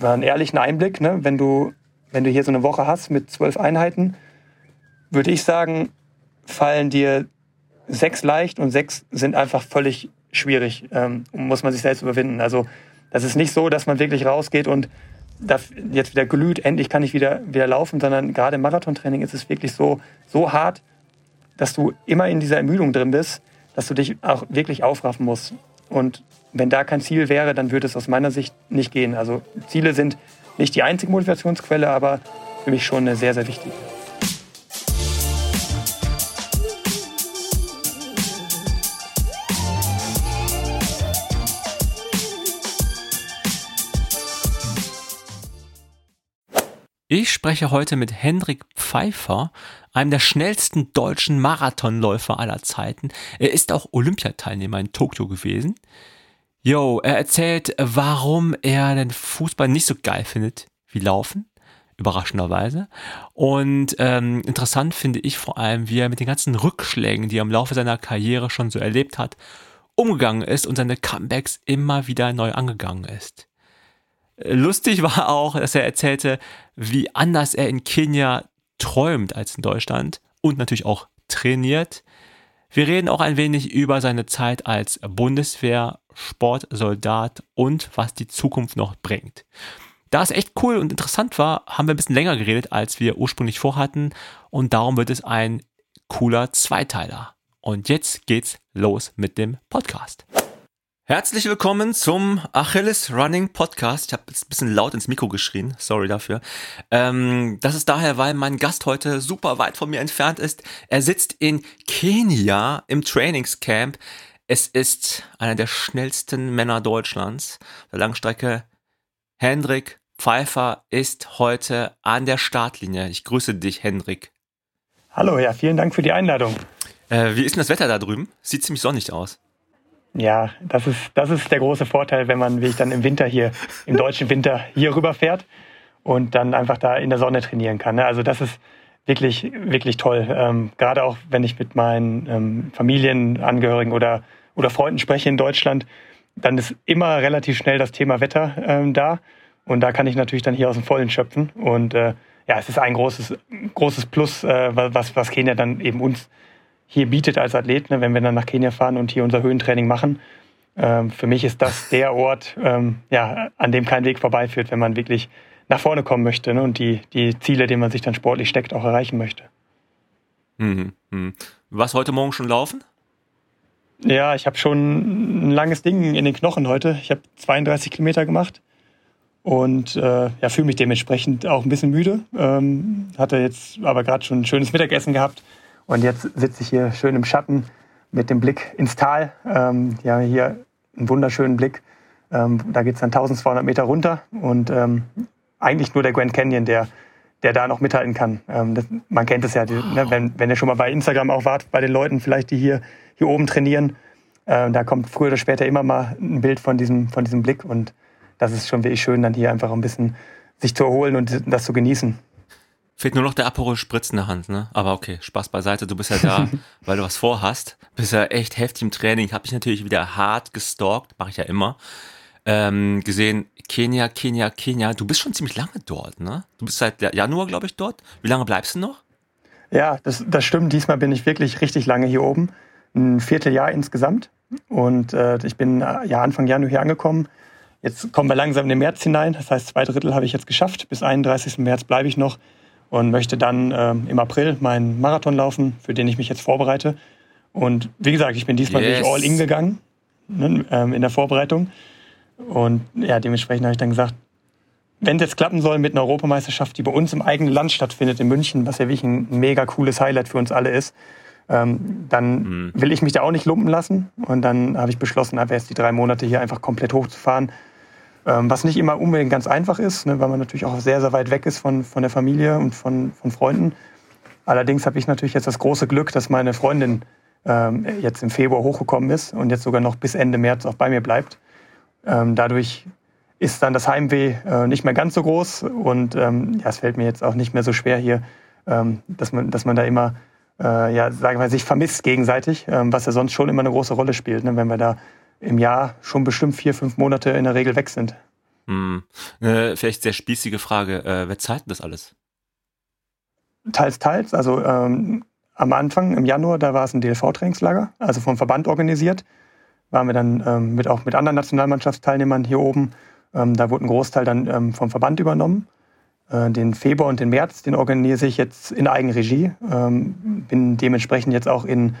war ein ehrlicher Einblick, ne? Wenn du hier so eine Woche hast mit 12 Einheiten, würde ich sagen, fallen dir 6 leicht und 6 sind einfach völlig schwierig. Muss man sich selbst überwinden. Also das ist nicht so, dass man wirklich rausgeht und jetzt wieder glüht, endlich kann ich wieder laufen, sondern gerade im Marathontraining ist es wirklich so hart, dass du immer in dieser Ermüdung drin bist, dass du dich auch wirklich aufraffen musst. Und wenn da kein Ziel wäre, dann würde es aus meiner Sicht nicht gehen. Also Ziele sind nicht die einzige Motivationsquelle, aber für mich schon eine sehr, sehr wichtige. Ich spreche heute mit Hendrik Pfeiffer, einem der schnellsten deutschen Marathonläufer aller Zeiten. Er ist auch Olympiateilnehmer in Tokio gewesen. Jo, er erzählt, warum er den Fußball nicht so geil findet wie Laufen, überraschenderweise. Und interessant finde ich vor allem, wie er mit den ganzen Rückschlägen, die er im Laufe seiner Karriere schon so erlebt hat, umgegangen ist und seine Comebacks immer wieder neu angegangen ist. Lustig war auch, dass er erzählte, wie anders er in Kenia träumt als in Deutschland und natürlich auch trainiert. Wir reden auch ein wenig über seine Zeit als Bundeswehr, Sportsoldat und was die Zukunft noch bringt. Da es echt cool und interessant war, haben wir ein bisschen länger geredet, als wir ursprünglich vorhatten, und darum wird es ein cooler Zweiteiler. Und jetzt geht's los mit dem Podcast. Herzlich willkommen zum Achilles Running Podcast. Ich habe jetzt ein bisschen laut ins Mikro geschrien, sorry dafür. Das ist daher, weil mein Gast heute super weit von mir entfernt ist. Er sitzt in Kenia im Trainingscamp. Es ist einer der schnellsten Männer Deutschlands, der Langstrecke. Hendrik Pfeiffer ist heute an der Startlinie. Ich grüße dich, Hendrik. Hallo, ja, vielen Dank für die Einladung. Wie ist denn das Wetter da drüben? Sieht ziemlich sonnig aus. Ja, das ist der große Vorteil, wenn man, wie ich, dann im Winter hier, im deutschen Winter hier rüber fährt und dann einfach da in der Sonne trainieren kann. Also das ist wirklich, wirklich toll. Gerade auch, wenn ich mit meinen Familienangehörigen oder Freunden spreche in Deutschland, dann ist immer relativ schnell das Thema Wetter da. Und da kann ich natürlich dann hier aus dem Vollen schöpfen. Und ja, es ist ein großes Plus, was Kenia dann eben uns hier bietet als Athlet, ne, wenn wir dann nach Kenia fahren und hier unser Höhentraining machen. Für mich ist das der Ort, an dem kein Weg vorbeiführt, wenn man wirklich nach vorne kommen möchte, ne, und die Ziele, die man sich dann sportlich steckt, auch erreichen möchte. Mhm. Was heute Morgen schon laufen? Ja, ich habe schon ein langes Ding in den Knochen heute. Ich habe 32 Kilometer gemacht und fühle mich dementsprechend auch ein bisschen müde. Hatte jetzt aber gerade schon ein schönes Mittagessen gehabt. Und jetzt sitze ich hier schön im Schatten mit dem Blick ins Tal. Ja, hier einen wunderschönen Blick. Da geht es dann 1200 Meter runter und eigentlich nur der Grand Canyon, der da noch mithalten kann. Man kennt es ja, ne, wenn ihr schon mal bei Instagram auch wart, bei den Leuten vielleicht, die hier oben trainieren. Da kommt früher oder später immer mal ein Bild von diesem Blick. Und das ist schon wirklich schön, dann hier einfach ein bisschen sich zu erholen und das zu genießen. Fehlt nur noch der Aperol Spritz in der Hand, ne? Aber okay, Spaß beiseite, du bist ja da, weil du was vorhast. Bist ja echt heftig im Training. Hab dich natürlich wieder hart gestalkt, mache ich ja immer. Gesehen, Kenia. Du bist schon ziemlich lange dort, ne? Du bist seit Januar, glaube ich, dort. Wie lange bleibst du noch? Ja, das stimmt. Diesmal bin ich wirklich richtig lange hier oben. Ein Vierteljahr insgesamt. Und ich bin ja Anfang Januar hier angekommen. Jetzt kommen wir langsam in den März hinein. Das heißt, 2 Drittel habe ich jetzt geschafft. Bis 31. März bleibe ich noch. Und möchte dann im April meinen Marathon laufen, für den ich mich jetzt vorbereite. Und wie gesagt, ich bin diesmal wirklich all in gegangen, ne, in der Vorbereitung. Und ja, dementsprechend habe ich dann gesagt, wenn es jetzt klappen soll mit einer Europameisterschaft, die bei uns im eigenen Land stattfindet, in München, was ja wirklich ein mega cooles Highlight für uns alle ist, dann will ich mich da auch nicht lumpen lassen. Und dann habe ich beschlossen, einfach jetzt die 3 Monate hier einfach komplett hochzufahren. Was nicht immer unbedingt ganz einfach ist, ne, weil man natürlich auch sehr, sehr weit weg ist von der Familie und von Freunden. Allerdings habe ich natürlich jetzt das große Glück, dass meine Freundin jetzt im Februar hochgekommen ist und jetzt sogar noch bis Ende März auch bei mir bleibt. Dadurch ist dann das Heimweh nicht mehr ganz so groß und es fällt mir jetzt auch nicht mehr so schwer hier, dass man da immer sich vermisst gegenseitig, was ja sonst schon immer eine große Rolle spielt, ne, wenn wir da im Jahr schon bestimmt 4-5 Monate in der Regel weg sind. Vielleicht sehr spießige Frage, wer zahlt denn das alles? Teils, teils. Also am Anfang, im Januar, da war es ein DLV-Trainingslager, also vom Verband organisiert. Waren wir dann auch mit anderen Nationalmannschaftsteilnehmern hier oben. Da wurde ein Großteil dann vom Verband übernommen. Den Februar und den März, den organisiere ich jetzt in Eigenregie. Bin dementsprechend jetzt auch in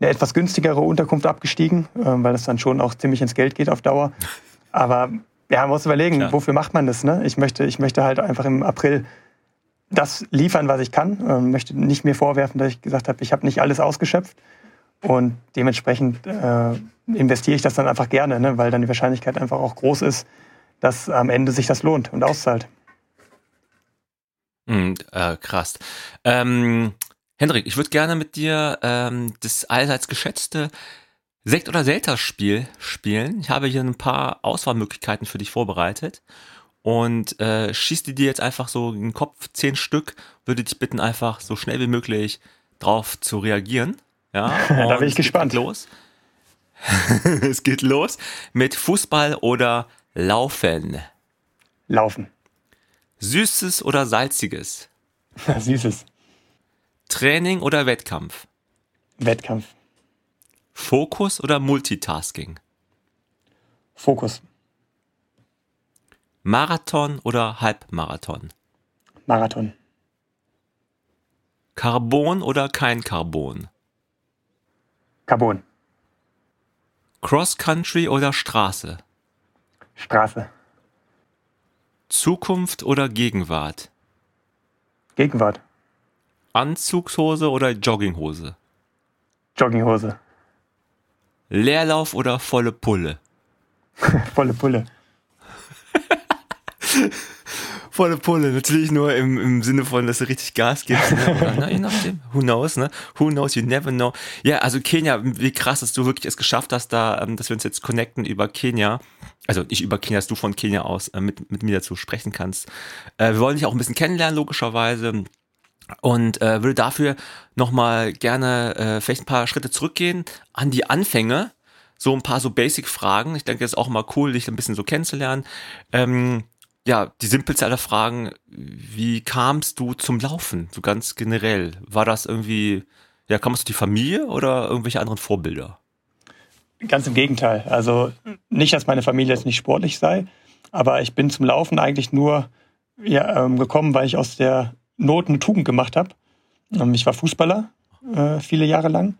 eine etwas günstigere Unterkunft abgestiegen, weil das dann schon auch ziemlich ins Geld geht auf Dauer. Aber ja, man muss überlegen, klar, wofür macht man das? Ne? Ich möchte halt einfach im April das liefern, was ich kann. Möchte nicht mir vorwerfen, dass ich gesagt habe, ich habe nicht alles ausgeschöpft. Und dementsprechend investiere ich das dann einfach gerne, ne? Weil dann die Wahrscheinlichkeit einfach auch groß ist, dass am Ende sich das lohnt und auszahlt. Krass. Hendrik, ich würde gerne mit dir das allseits geschätzte Sekt- oder Selter-Spiel spielen. Ich habe hier ein paar Auswahlmöglichkeiten für dich vorbereitet und schieß die dir jetzt einfach so in den Kopf, 10 Stück, würde dich bitten, einfach so schnell wie möglich drauf zu reagieren. Ja, da bin ich gespannt. Es geht los mit Fußball oder Laufen. Laufen. Süßes oder Salziges? Süßes. Training oder Wettkampf? Wettkampf. Fokus oder Multitasking? Fokus. Marathon oder Halbmarathon? Marathon. Carbon oder kein Carbon? Carbon. Cross-Country oder Straße? Straße. Zukunft oder Gegenwart? Gegenwart. Anzugshose oder Jogginghose? Jogginghose. Leerlauf oder volle Pulle? Volle Pulle. Volle Pulle, natürlich nur im Sinne von, dass du richtig Gas gibst. Ne? Oder, na, je nachdem. Who knows, ne? Who knows, you never know. Ja, also Kenia, wie krass, dass du wirklich es geschafft hast, dass wir uns jetzt connecten über Kenia. Also nicht über Kenia, dass du von Kenia aus mit mir dazu sprechen kannst. Wir wollen dich auch ein bisschen kennenlernen, logischerweise. Und würde dafür nochmal gerne vielleicht ein paar Schritte zurückgehen an die Anfänge. So ein paar so Basic-Fragen. Ich denke, das ist auch mal cool, dich ein bisschen so kennenzulernen. Ja, die simpelste aller Fragen, wie kamst du zum Laufen, so ganz generell? War das irgendwie, ja, kamst du die Familie oder irgendwelche anderen Vorbilder? Ganz im Gegenteil. Also nicht, dass meine Familie jetzt nicht sportlich sei, aber ich bin zum Laufen eigentlich nur gekommen, weil ich aus der Not eine Tugend gemacht habe. Ich war Fußballer viele Jahre lang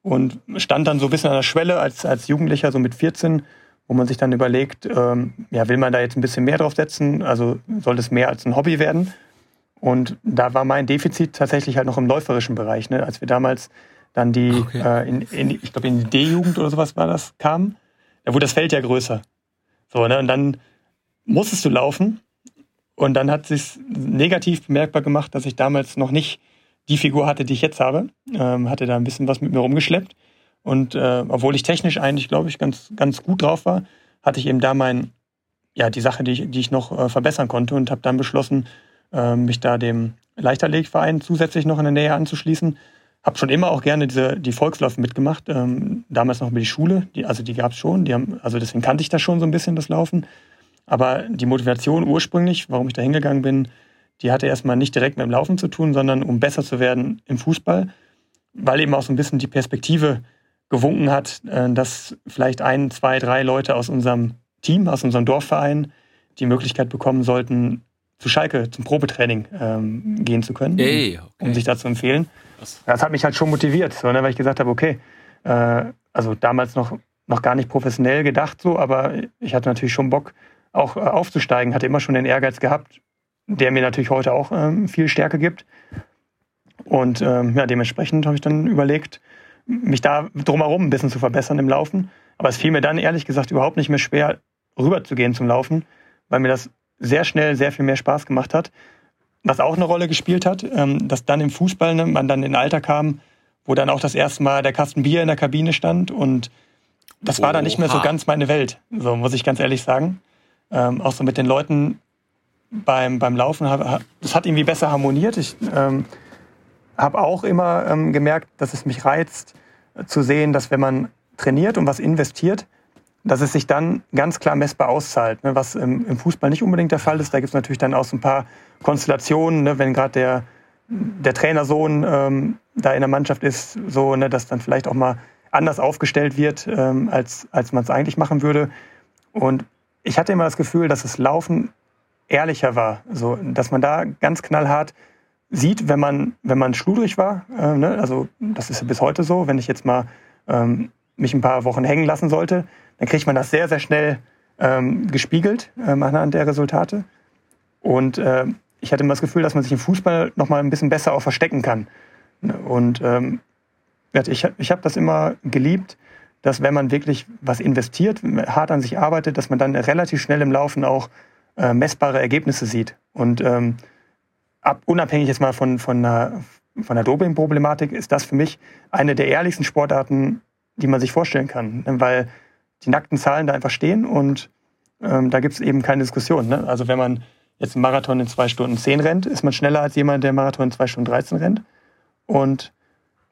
und stand dann so ein bisschen an der Schwelle als Jugendlicher, so mit 14, wo man sich dann überlegt, will man da jetzt ein bisschen mehr drauf setzen? Also soll das mehr als ein Hobby werden? Und da war mein Defizit tatsächlich halt noch im läuferischen Bereich. Ne? Als wir damals dann in die D-Jugend oder sowas war das, kamen, da wurde das Feld ja größer. So, ne? Und dann musstest du laufen. Und dann hat es sich negativ bemerkbar gemacht, dass ich damals noch nicht die Figur hatte, die ich jetzt habe. Hatte da ein bisschen was mit mir rumgeschleppt. Und obwohl ich technisch eigentlich, glaube ich, ganz, ganz gut drauf war, hatte ich eben da die Sache, die ich noch verbessern konnte und habe dann beschlossen, mich da dem Leichtathletikverein zusätzlich noch in der Nähe anzuschließen. Habe schon immer auch gerne die Volksläufe mitgemacht, damals noch über die Schule, die gab es schon, deswegen kannte ich das schon so ein bisschen, das Laufen. Aber die Motivation ursprünglich, warum ich da hingegangen bin, die hatte erstmal nicht direkt mit dem Laufen zu tun, sondern um besser zu werden im Fußball, weil eben auch so ein bisschen die Perspektive gewunken hat, dass vielleicht 1, 2, 3 Leute aus unserem Team, aus unserem Dorfverein die Möglichkeit bekommen sollten, zu Schalke zum Probetraining gehen zu können, um sich da zu empfehlen. Das hat mich halt schon motiviert, weil ich gesagt habe, okay, also damals noch gar nicht professionell gedacht, so, aber ich hatte natürlich schon Bock, auch aufzusteigen, hatte immer schon den Ehrgeiz gehabt, der mir natürlich heute auch viel Stärke gibt. Und dementsprechend habe ich dann überlegt, mich da drumherum ein bisschen zu verbessern im Laufen. Aber es fiel mir dann, ehrlich gesagt, überhaupt nicht mehr schwer, rüberzugehen zum Laufen, weil mir das sehr schnell sehr viel mehr Spaß gemacht hat. Was auch eine Rolle gespielt hat, dass dann im Fußball man dann in ein Alter kam, wo dann auch das erste Mal der Kasten Bier in der Kabine stand. Und das war dann nicht mehr so ganz meine Welt, so muss ich ganz ehrlich sagen. Auch so mit den Leuten beim Laufen, das hat irgendwie besser harmoniert. Ich habe auch immer gemerkt, dass es mich reizt, zu sehen, dass wenn man trainiert und was investiert, dass es sich dann ganz klar messbar auszahlt, ne, was im Fußball nicht unbedingt der Fall ist. Da gibt es natürlich dann auch so ein paar Konstellationen, ne, wenn gerade der Trainersohn da in der Mannschaft ist, so, ne, dass dann vielleicht auch mal anders aufgestellt wird, als man es eigentlich machen würde. Und ich hatte immer das Gefühl, dass das Laufen ehrlicher war, so, dass man da ganz knallhart sieht, wenn man schludrig war. Ne? Also das ist ja bis heute so. Wenn ich jetzt mal mich ein paar Wochen hängen lassen sollte, dann kriegt man das sehr, sehr schnell gespiegelt anhand der Resultate. Und ich hatte immer das Gefühl, dass man sich im Fußball noch mal ein bisschen besser auch verstecken kann. Und ich habe das immer geliebt, dass wenn man wirklich was investiert, hart an sich arbeitet, dass man dann relativ schnell im Laufen auch messbare Ergebnisse sieht. Und unabhängig jetzt mal von der Doping-Problematik, ist das für mich eine der ehrlichsten Sportarten, die man sich vorstellen kann, weil die nackten Zahlen da einfach stehen und da gibt es eben keine Diskussion. Ne? Also wenn man jetzt einen Marathon in 2:10 rennt, ist man schneller als jemand, der einen Marathon in 2:13 rennt. Und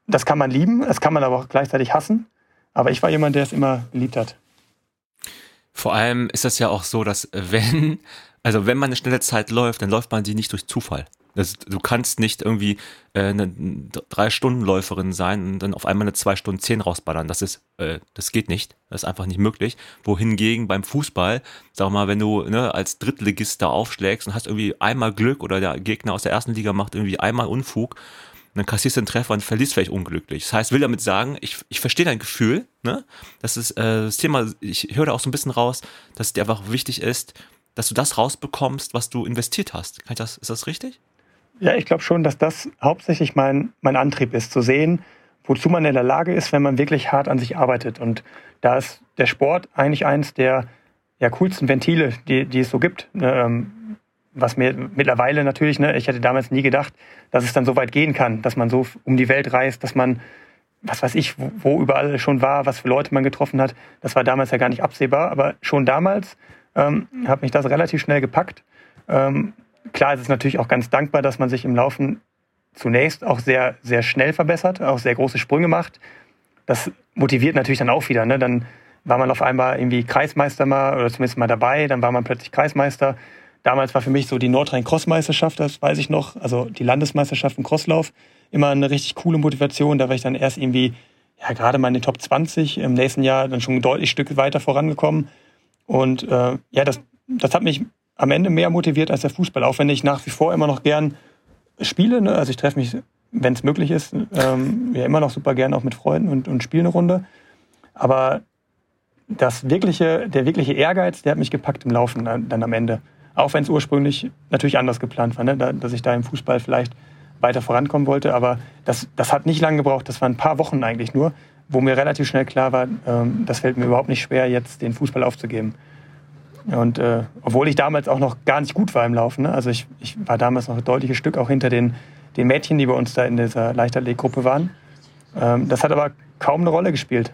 das kann man lieben, das kann man aber auch gleichzeitig hassen. Aber ich war jemand, der es immer geliebt hat. Vor allem ist das ja auch so, dass wenn man eine schnelle Zeit läuft, dann läuft man die nicht durch Zufall. Also du kannst nicht irgendwie eine 3-Stunden-Läuferin sein und dann auf einmal eine 2:10 rausballern. Das geht nicht. Das ist einfach nicht möglich. Wohingegen beim Fußball, sag mal, wenn du als Drittligist da aufschlägst und hast irgendwie einmal Glück oder der Gegner aus der ersten Liga macht irgendwie einmal Unfug, dann kassierst du einen Treffer und verlierst vielleicht unglücklich. Das heißt, ich will damit sagen, ich verstehe dein Gefühl. Ne? Das ist das Thema, ich höre da auch so ein bisschen raus, dass es dir einfach wichtig ist, dass du das rausbekommst, was du investiert hast. Ist das richtig? Ja, ich glaube schon, dass das hauptsächlich mein Antrieb ist, zu sehen, wozu man in der Lage ist, wenn man wirklich hart an sich arbeitet. Und da ist der Sport eigentlich eins der coolsten Ventile, die es so gibt. Was mir mittlerweile natürlich, ich hätte damals nie gedacht, dass es dann so weit gehen kann, dass man so um die Welt reist, dass man, was weiß ich, wo überall schon war, was für Leute man getroffen hat. Das war damals ja gar nicht absehbar, aber schon damals hat mich das relativ schnell gepackt. Klar ist es natürlich auch ganz dankbar, dass man sich im Laufen zunächst auch sehr, sehr schnell verbessert, auch sehr große Sprünge macht. Das motiviert natürlich dann auch wieder. Ne? Dann war man auf einmal irgendwie Kreismeister mal oder zumindest mal dabei, dann war man plötzlich Kreismeister. Damals war für mich so die Nordrhein-Cross-Meisterschaft, das weiß ich noch, also die Landesmeisterschaft im Crosslauf, immer eine richtig coole Motivation. Da war ich dann erst irgendwie gerade mal in den Top 20, im nächsten Jahr dann schon ein deutlich Stück weiter vorangekommen. Und das hat mich am Ende mehr motiviert als der Fußball, auch wenn ich nach wie vor immer noch gern spiele. Ne? Also ich treffe mich, wenn es möglich ist, immer noch super gern auch mit Freunden und spiele eine Runde. Aber der wirkliche Ehrgeiz, der hat mich gepackt im Laufen dann am Ende. Auch wenn es ursprünglich natürlich anders geplant war, ne? Dass ich da im Fußball vielleicht weiter vorankommen wollte. Aber das hat nicht lange gebraucht, das waren ein paar Wochen eigentlich nur, wo mir relativ schnell klar war, das fällt mir überhaupt nicht schwer, jetzt den Fußball aufzugeben. Und obwohl ich damals auch noch gar nicht gut war im Laufen, ne? Also ich war damals noch ein deutliches Stück auch hinter den Mädchen, die bei uns da in dieser Leichtathletikgruppe waren. Das hat aber kaum eine Rolle gespielt.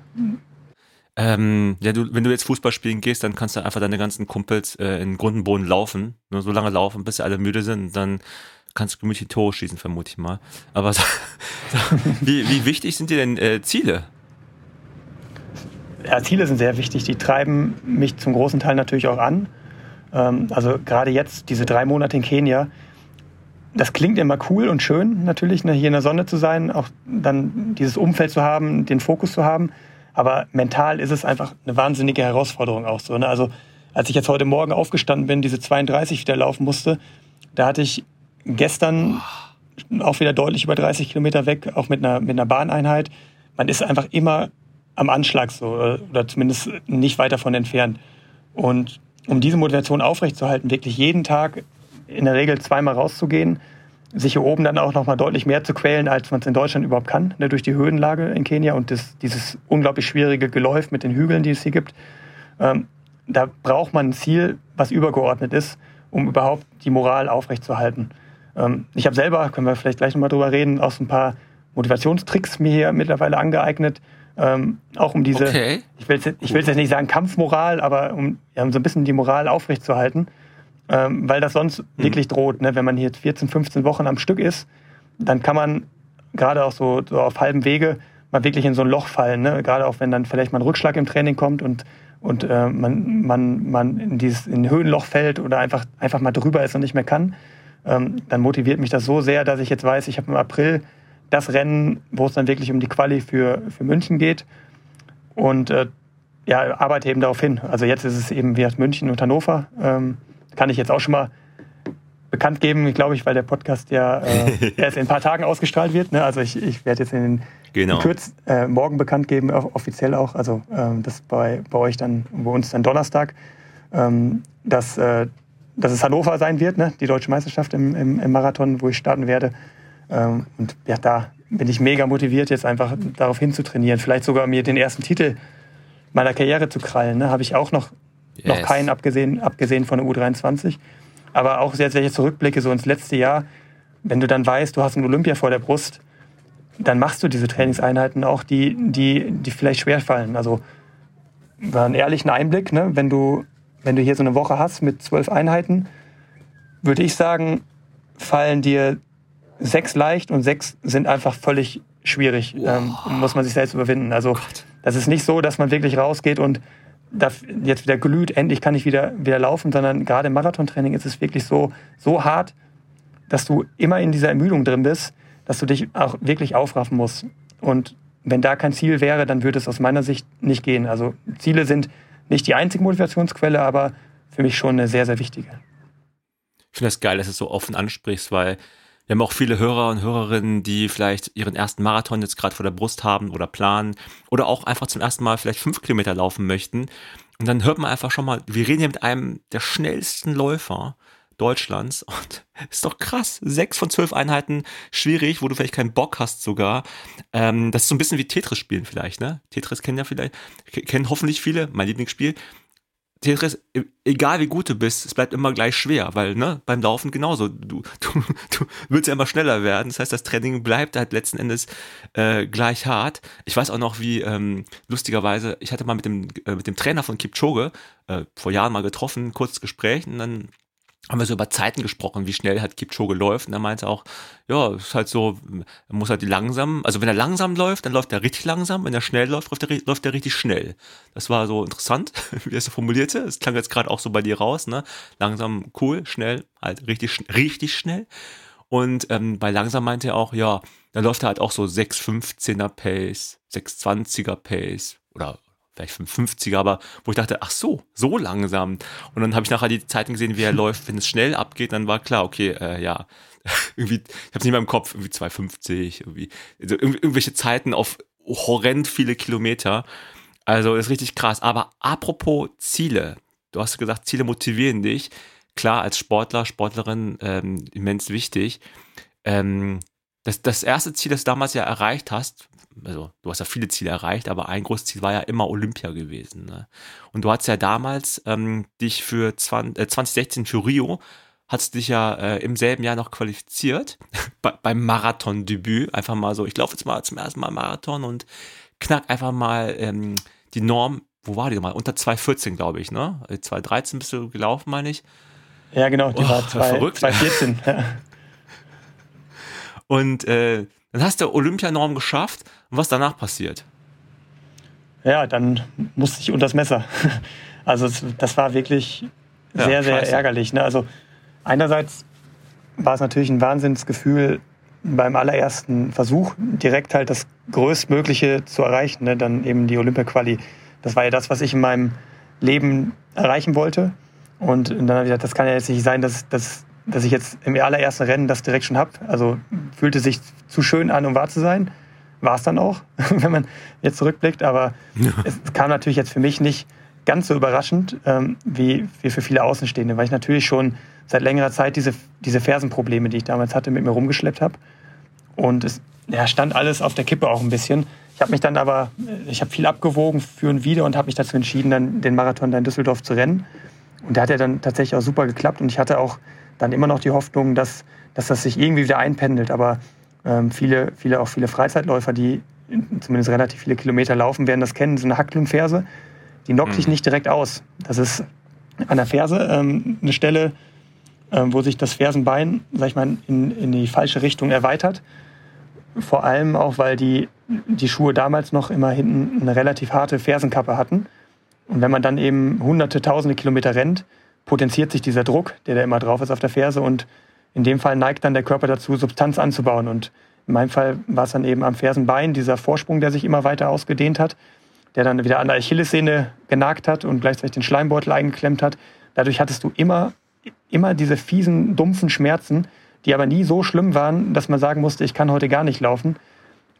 Wenn du jetzt Fußball spielen gehst, dann kannst du einfach deine ganzen Kumpels in Grund und Boden laufen, nur so lange laufen, bis sie alle müde sind, und dann kannst du gemütlich Tore schießen, vermute ich mal. Aber wie wichtig sind dir denn Ziele? Ja, Ziele sind sehr wichtig. Die treiben mich zum großen Teil natürlich auch an. Also gerade jetzt, diese 3 Monate in Kenia, das klingt immer cool und schön natürlich, hier in der Sonne zu sein, auch dann dieses Umfeld zu haben, den Fokus zu haben. Aber mental ist es einfach eine wahnsinnige Herausforderung auch so. Also als ich jetzt heute Morgen aufgestanden bin, diese 32 wieder laufen musste, da hatte ich gestern auch wieder deutlich über 30 Kilometer weg, auch mit einer Bahneinheit. Man ist einfach immer am Anschlag so, oder zumindest nicht weit davon entfernt. Und um diese Motivation aufrechtzuerhalten, wirklich jeden Tag in der Regel 2-mal rauszugehen, sich hier oben dann auch nochmal deutlich mehr zu quälen, als man es in Deutschland überhaupt kann, ne, durch die Höhenlage in Kenia und dieses unglaublich schwierige Geläuf mit den Hügeln, die es hier gibt. Da braucht man ein Ziel, was übergeordnet ist, um überhaupt die Moral aufrechtzuerhalten. Ich habe selber, können wir vielleicht gleich nochmal drüber reden, auch so ein paar Motivationstricks mir hier mittlerweile angeeignet, auch um diese, okay. Ich will jetzt nicht sagen Kampfmoral, aber um so ein bisschen die Moral aufrechtzuerhalten, weil das sonst wirklich droht. Ne? Wenn man hier 14, 15 Wochen am Stück ist, dann kann man gerade auch so auf halbem Wege mal wirklich in so ein Loch fallen. Ne? Gerade auch, wenn dann vielleicht mal ein Rückschlag im Training kommt und und man in ein Höhenloch fällt oder einfach mal drüber ist und nicht mehr kann, dann motiviert mich das so sehr, dass ich jetzt weiß, ich habe im April das Rennen, wo es dann wirklich um die Quali für München geht, und arbeite eben darauf hin. Also jetzt ist es eben wie München und Hannover. Kann ich jetzt auch schon mal bekannt geben, glaube ich, weil der Podcast ja erst in ein paar Tagen ausgestrahlt wird. Ne? Also ich werde jetzt morgen bekannt geben, offiziell auch. Also das bei euch dann, bei uns dann Donnerstag, dass es Hannover sein wird, ne? Die deutsche Meisterschaft im Marathon, wo ich starten werde. Und ja, da bin ich mega motiviert, jetzt einfach darauf hin zu trainieren. Vielleicht sogar mir den ersten Titel meiner Karriere zu krallen. Ne? Habe ich auch noch keinen, abgesehen von der U23. Aber auch jetzt, wenn ich zurückblicke, so ins letzte Jahr, wenn du dann weißt, du hast ein Olympia vor der Brust, dann machst du diese Trainingseinheiten auch, die vielleicht schwer fallen. Also war einen ehrlichen Einblick, ne? Wenn du hier so eine Woche hast mit 12 Einheiten, würde ich sagen, fallen dir 6 leicht und 6 sind einfach völlig schwierig. Wow. Muss man sich selbst überwinden. Also das ist nicht so, dass man wirklich rausgeht und jetzt wieder glüht, endlich kann ich wieder laufen, sondern gerade im Marathontraining ist es wirklich so hart, dass du immer in dieser Ermüdung drin bist, dass du dich auch wirklich aufraffen musst. Und wenn da kein Ziel wäre, dann würde es aus meiner Sicht nicht gehen. Also Ziele sind nicht die einzige Motivationsquelle, aber für mich schon eine sehr, sehr wichtige. Ich finde das geil, dass du es so offen ansprichst, weil wir haben auch viele Hörer und Hörerinnen, die vielleicht ihren ersten Marathon jetzt gerade vor der Brust haben oder planen oder auch einfach zum ersten Mal vielleicht 5 Kilometer laufen möchten. Und dann hört man einfach schon mal, wir reden hier mit einem der schnellsten Läufer Deutschlands und ist doch krass, 6 von 12 Einheiten schwierig, wo du vielleicht keinen Bock hast sogar. Das ist so ein bisschen wie Tetris spielen vielleicht, ne? Tetris kennen hoffentlich viele, mein Lieblingsspiel. Tetris, egal wie gut du bist, es bleibt immer gleich schwer, weil ne, beim Laufen genauso, du willst ja immer schneller werden, das heißt, das Training bleibt halt letzten Endes gleich hart. Ich weiß auch noch, wie lustigerweise, ich hatte mal mit dem Trainer von Kipchoge vor Jahren mal getroffen, ein kurzes Gespräch, und dann haben wir so über Zeiten gesprochen, wie schnell halt Kipchoge läuft, und er meinte auch, ja, ist halt so, er muss halt wenn er langsam läuft, dann läuft er richtig langsam, wenn er schnell läuft er richtig schnell. Das war so interessant, wie er es so formulierte, das klang jetzt gerade auch so bei dir raus, ne, langsam cool, schnell, halt richtig schnell, und bei langsam meinte er auch, ja, dann läuft er halt auch so 6,15er Pace, 6,20er Pace, oder vielleicht 50er, aber wo ich dachte, ach so langsam. Und dann habe ich nachher die Zeiten gesehen, wie er läuft, wenn es schnell abgeht, dann war klar, okay, ja, irgendwie, ich habe es nicht mehr im Kopf, irgendwie 2,50, irgendwie, also irgendwelche Zeiten auf horrend viele Kilometer. Also das ist richtig krass. Aber apropos Ziele, du hast gesagt, Ziele motivieren dich. Klar, als Sportler, Sportlerin immens wichtig. Das erste Ziel, das du damals ja erreicht hast, also du hast ja viele Ziele erreicht, aber ein großes Ziel war ja immer Olympia gewesen. Ne? Und du hast ja damals dich für 2016 für Rio, hast dich ja im selben Jahr noch qualifiziert, beim Marathon-Debüt. Einfach mal so, ich laufe jetzt mal zum ersten Mal Marathon und knack einfach mal die Norm, wo war die nochmal? Unter 2,14, glaube ich, ne? 2,13 bist du gelaufen, meine ich. Ja, genau, die war 2,14. Ja. Und dann hast du Olympianorm geschafft. Und was danach passiert? Ja, dann musste ich unters Messer. Also das war wirklich sehr, sehr ärgerlich. Ne? Also einerseits war es natürlich ein Wahnsinnsgefühl, beim allerersten Versuch direkt halt das Größtmögliche zu erreichen. Ne? Dann eben die Olympia-Quali. Das war ja das, was ich in meinem Leben erreichen wollte. Und dann habe ich gesagt, das kann ja jetzt nicht sein, dass ich jetzt im allerersten Rennen das direkt schon habe. Also fühlte sich zu schön an, um wahr zu sein. War es dann auch, wenn man jetzt zurückblickt. Aber ja, es kam natürlich jetzt für mich nicht ganz so überraschend wie für viele Außenstehende, weil ich natürlich schon seit längerer Zeit diese Fersenprobleme, die ich damals hatte, mit mir rumgeschleppt habe. Und es stand alles auf der Kippe auch ein bisschen. Ich habe viel abgewogen für und wieder und habe mich dazu entschieden, dann den Marathon in Düsseldorf zu rennen. Und da hat er dann tatsächlich auch super geklappt. Und ich hatte auch dann immer noch die Hoffnung, dass das sich irgendwie wieder einpendelt. Aber viele Freizeitläufer, die zumindest relativ viele Kilometer laufen, werden das kennen. So eine Hacklundferse, die knockt dich nicht direkt aus. Das ist an der Ferse eine Stelle, wo sich das Fersenbein, sag ich mal, in die falsche Richtung erweitert. Vor allem auch, weil die Schuhe damals noch immer hinten eine relativ harte Fersenkappe hatten. Und wenn man dann eben hunderte, tausende Kilometer rennt, potenziert sich dieser Druck, der da immer drauf ist auf der Ferse. Und in dem Fall neigt dann der Körper dazu, Substanz anzubauen. Und in meinem Fall war es dann eben am Fersenbein, dieser Vorsprung, der sich immer weiter ausgedehnt hat, der dann wieder an der Achillessehne genagt hat und gleichzeitig den Schleimbeutel eingeklemmt hat. Dadurch hattest du immer diese fiesen, dumpfen Schmerzen, die aber nie so schlimm waren, dass man sagen musste, ich kann heute gar nicht laufen.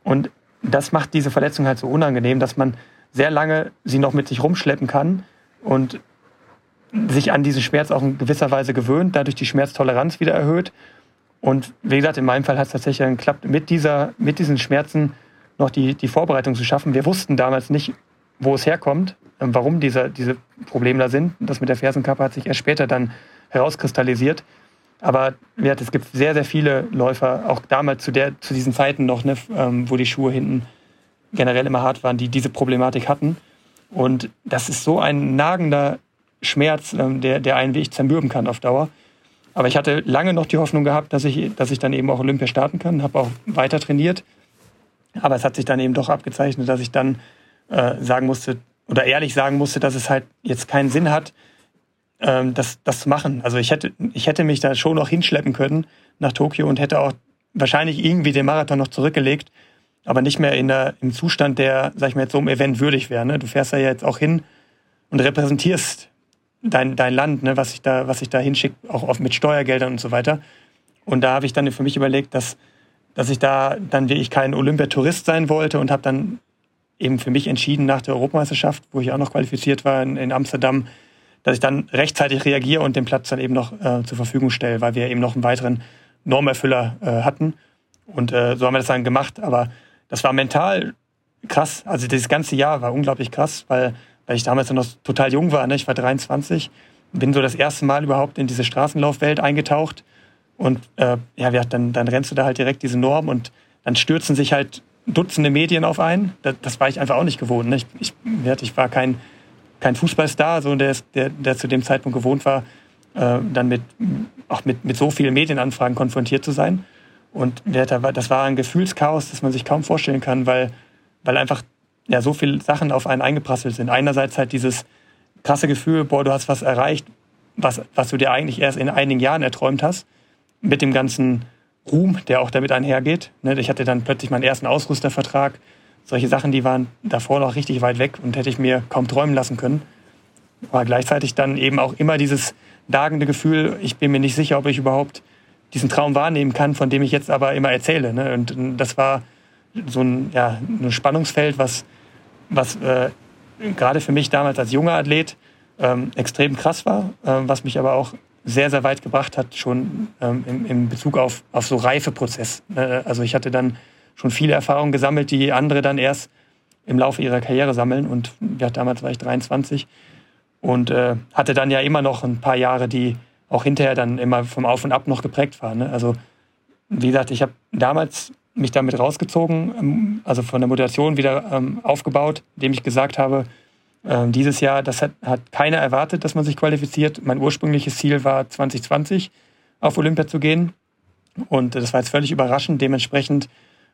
Und das macht diese Verletzung halt so unangenehm, dass man sehr lange sie noch mit sich rumschleppen kann und sich an diesen Schmerz auch in gewisser Weise gewöhnt, dadurch die Schmerztoleranz wieder erhöht. Und wie gesagt, in meinem Fall hat es tatsächlich dann geklappt, mit diesen Schmerzen noch die Vorbereitung zu schaffen. Wir wussten damals nicht, wo es herkommt, warum diese Probleme da sind. Das mit der Fersenkappe hat sich erst später dann herauskristallisiert. Aber ja, es gibt sehr, sehr viele Läufer, auch damals zu diesen Zeiten noch, ne, wo die Schuhe hinten generell immer hart waren, die diese Problematik hatten. Und das ist so ein nagender Schmerz, der einen wirklich zermürben kann auf Dauer. Aber ich hatte lange noch die Hoffnung gehabt, dass ich dann eben auch Olympia starten kann, habe auch weiter trainiert. Aber es hat sich dann eben doch abgezeichnet, dass ich dann ehrlich sagen musste, dass es halt jetzt keinen Sinn hat, das zu machen. Also ich hätte mich da schon noch hinschleppen können nach Tokio und hätte auch wahrscheinlich irgendwie den Marathon noch zurückgelegt, aber nicht mehr im Zustand, der, sag ich mal, jetzt so einem Event würdig wäre. Ne? Du fährst da ja jetzt auch hin und repräsentierst dein Land, ne? was ich da hinschickt, auch oft mit Steuergeldern und so weiter. Und da habe ich dann für mich überlegt, dass ich da dann wirklich kein Olympiatourist sein wollte und habe dann eben für mich entschieden, nach der Europameisterschaft, wo ich auch noch qualifiziert war in Amsterdam, dass ich dann rechtzeitig reagiere und den Platz dann eben noch zur Verfügung stelle, weil wir eben noch einen weiteren Normerfüller hatten. Und so haben wir das dann gemacht. Aber das war mental krass. Also dieses ganze Jahr war unglaublich krass, weil ich damals noch total jung war. Ne? Ich war 23, bin so das erste Mal überhaupt in diese Straßenlaufwelt eingetaucht. Und dann rennst du da halt direkt diese Norm und dann stürzen sich halt Dutzende Medien auf einen. Das war ich einfach auch nicht gewohnt. Ne? Ich war kein Fußballstar, so der zu dem Zeitpunkt gewohnt war, dann mit so vielen Medienanfragen konfrontiert zu sein. Und das war ein Gefühlschaos, das man sich kaum vorstellen kann, weil einfach ja so viele Sachen auf einen eingeprasselt sind. Einerseits halt dieses krasse Gefühl, boah, du hast was erreicht, was du dir eigentlich erst in einigen Jahren erträumt hast, mit dem ganzen Ruhm, der auch damit einhergeht. Ich hatte dann plötzlich meinen ersten Ausrüstervertrag. Solche Sachen, die waren davor noch richtig weit weg und hätte ich mir kaum träumen lassen können. Aber gleichzeitig dann eben auch immer dieses nagende Gefühl, ich bin mir nicht sicher, ob ich überhaupt diesen Traum wahrnehmen kann, von dem ich jetzt aber immer erzähle. Und das war so ein Spannungsfeld, was gerade für mich damals als junger Athlet extrem krass war, was mich aber auch sehr, sehr weit gebracht hat, schon in Bezug auf so Reifeprozess. Also ich hatte dann schon viele Erfahrungen gesammelt, die andere dann erst im Laufe ihrer Karriere sammeln. Und ja, damals war ich 23 und hatte dann ja immer noch ein paar Jahre, die auch hinterher dann immer vom Auf und Ab noch geprägt waren. Ne? Also wie gesagt, ich habe damals mich damit rausgezogen, also von der Motivation wieder aufgebaut, indem ich gesagt habe, dieses Jahr, das hat keiner erwartet, dass man sich qualifiziert. Mein ursprüngliches Ziel war 2020 auf Olympia zu gehen. Und das war jetzt völlig überraschend. Dementsprechend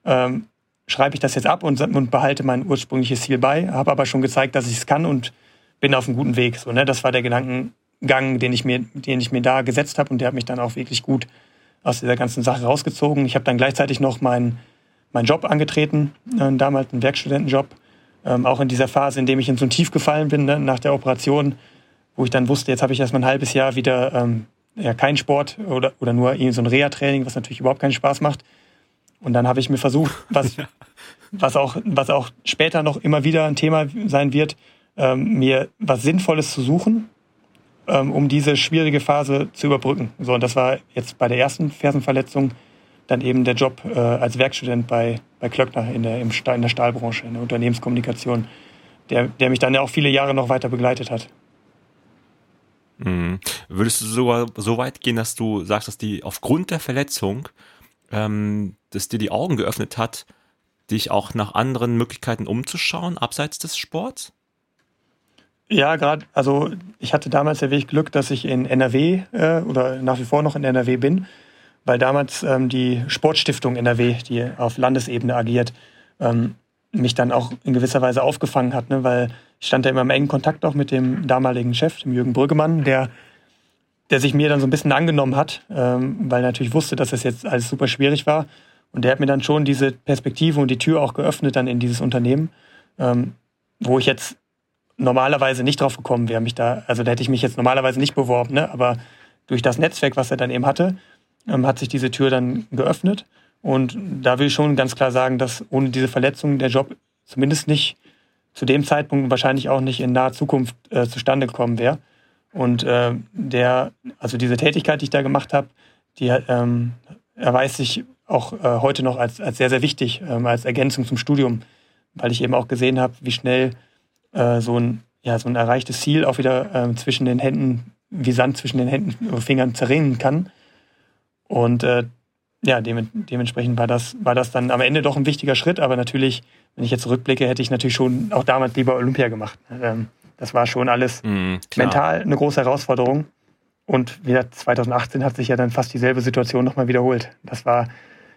schreibe ich das jetzt ab und behalte mein ursprüngliches Ziel bei, habe aber schon gezeigt, dass ich es kann und bin auf einem guten Weg. So, ne? Das war der Gedankengang, den ich mir da gesetzt habe, und der hat mich dann auch wirklich gut aus dieser ganzen Sache rausgezogen. Ich habe dann gleichzeitig noch meinen Job angetreten, damals einen Werkstudentenjob, auch in dieser Phase, in dem ich in so ein Tief gefallen bin, ne? Nach der Operation, wo ich dann wusste, jetzt habe ich erstmal ein halbes Jahr wieder keinen Sport oder nur irgendwie so ein Reha-Training, was natürlich überhaupt keinen Spaß macht. Und dann habe ich mir versucht, was auch später noch immer wieder ein Thema sein wird, mir was Sinnvolles zu suchen, um diese schwierige Phase zu überbrücken. So, und das war jetzt bei der ersten Fersenverletzung dann eben der Job als Werkstudent bei Klöckner in der Stahlbranche, in der Unternehmenskommunikation, der mich dann ja auch viele Jahre noch weiter begleitet hat. Mhm. Würdest du sogar so weit gehen, dass du sagst, dass die aufgrund der Verletzung dass dir die Augen geöffnet hat, dich auch nach anderen Möglichkeiten umzuschauen, abseits des Sports? Ja, gerade, also ich hatte damals ja wirklich Glück, dass ich in NRW oder nach wie vor noch in NRW bin, weil damals die Sportstiftung NRW, die auf Landesebene agiert, mich dann auch in gewisser Weise aufgefangen hat, ne? Weil ich stand da immer im engen Kontakt auch mit dem damaligen Chef, dem Jürgen Brüggemann, der sich mir dann so ein bisschen angenommen hat, weil er natürlich wusste, dass das jetzt alles super schwierig war. Und der hat mir dann schon diese Perspektive und die Tür auch geöffnet dann in dieses Unternehmen, wo ich jetzt normalerweise nicht drauf gekommen wäre, da hätte ich mich jetzt normalerweise nicht beworben, ne? Aber durch das Netzwerk, was er dann eben hatte, hat sich diese Tür dann geöffnet. Und da will ich schon ganz klar sagen, dass ohne diese Verletzung der Job zumindest nicht zu dem Zeitpunkt, wahrscheinlich auch nicht in naher Zukunft zustande gekommen wäre. Und diese Tätigkeit, die ich da gemacht habe, die erweist sich auch heute noch als sehr, sehr wichtig, als Ergänzung zum Studium, weil ich eben auch gesehen habe, wie schnell so ein erreichtes Ziel auch wieder zwischen den Händen, wie Sand zwischen den Händen und Fingern zerrinnen kann. Und dementsprechend war das dann am Ende doch ein wichtiger Schritt. Aber natürlich, wenn ich jetzt zurückblicke, hätte ich natürlich schon auch damals lieber Olympia gemacht. Das war schon alles mental eine große Herausforderung. Und wieder 2018 hat sich ja dann fast dieselbe Situation nochmal wiederholt. Das war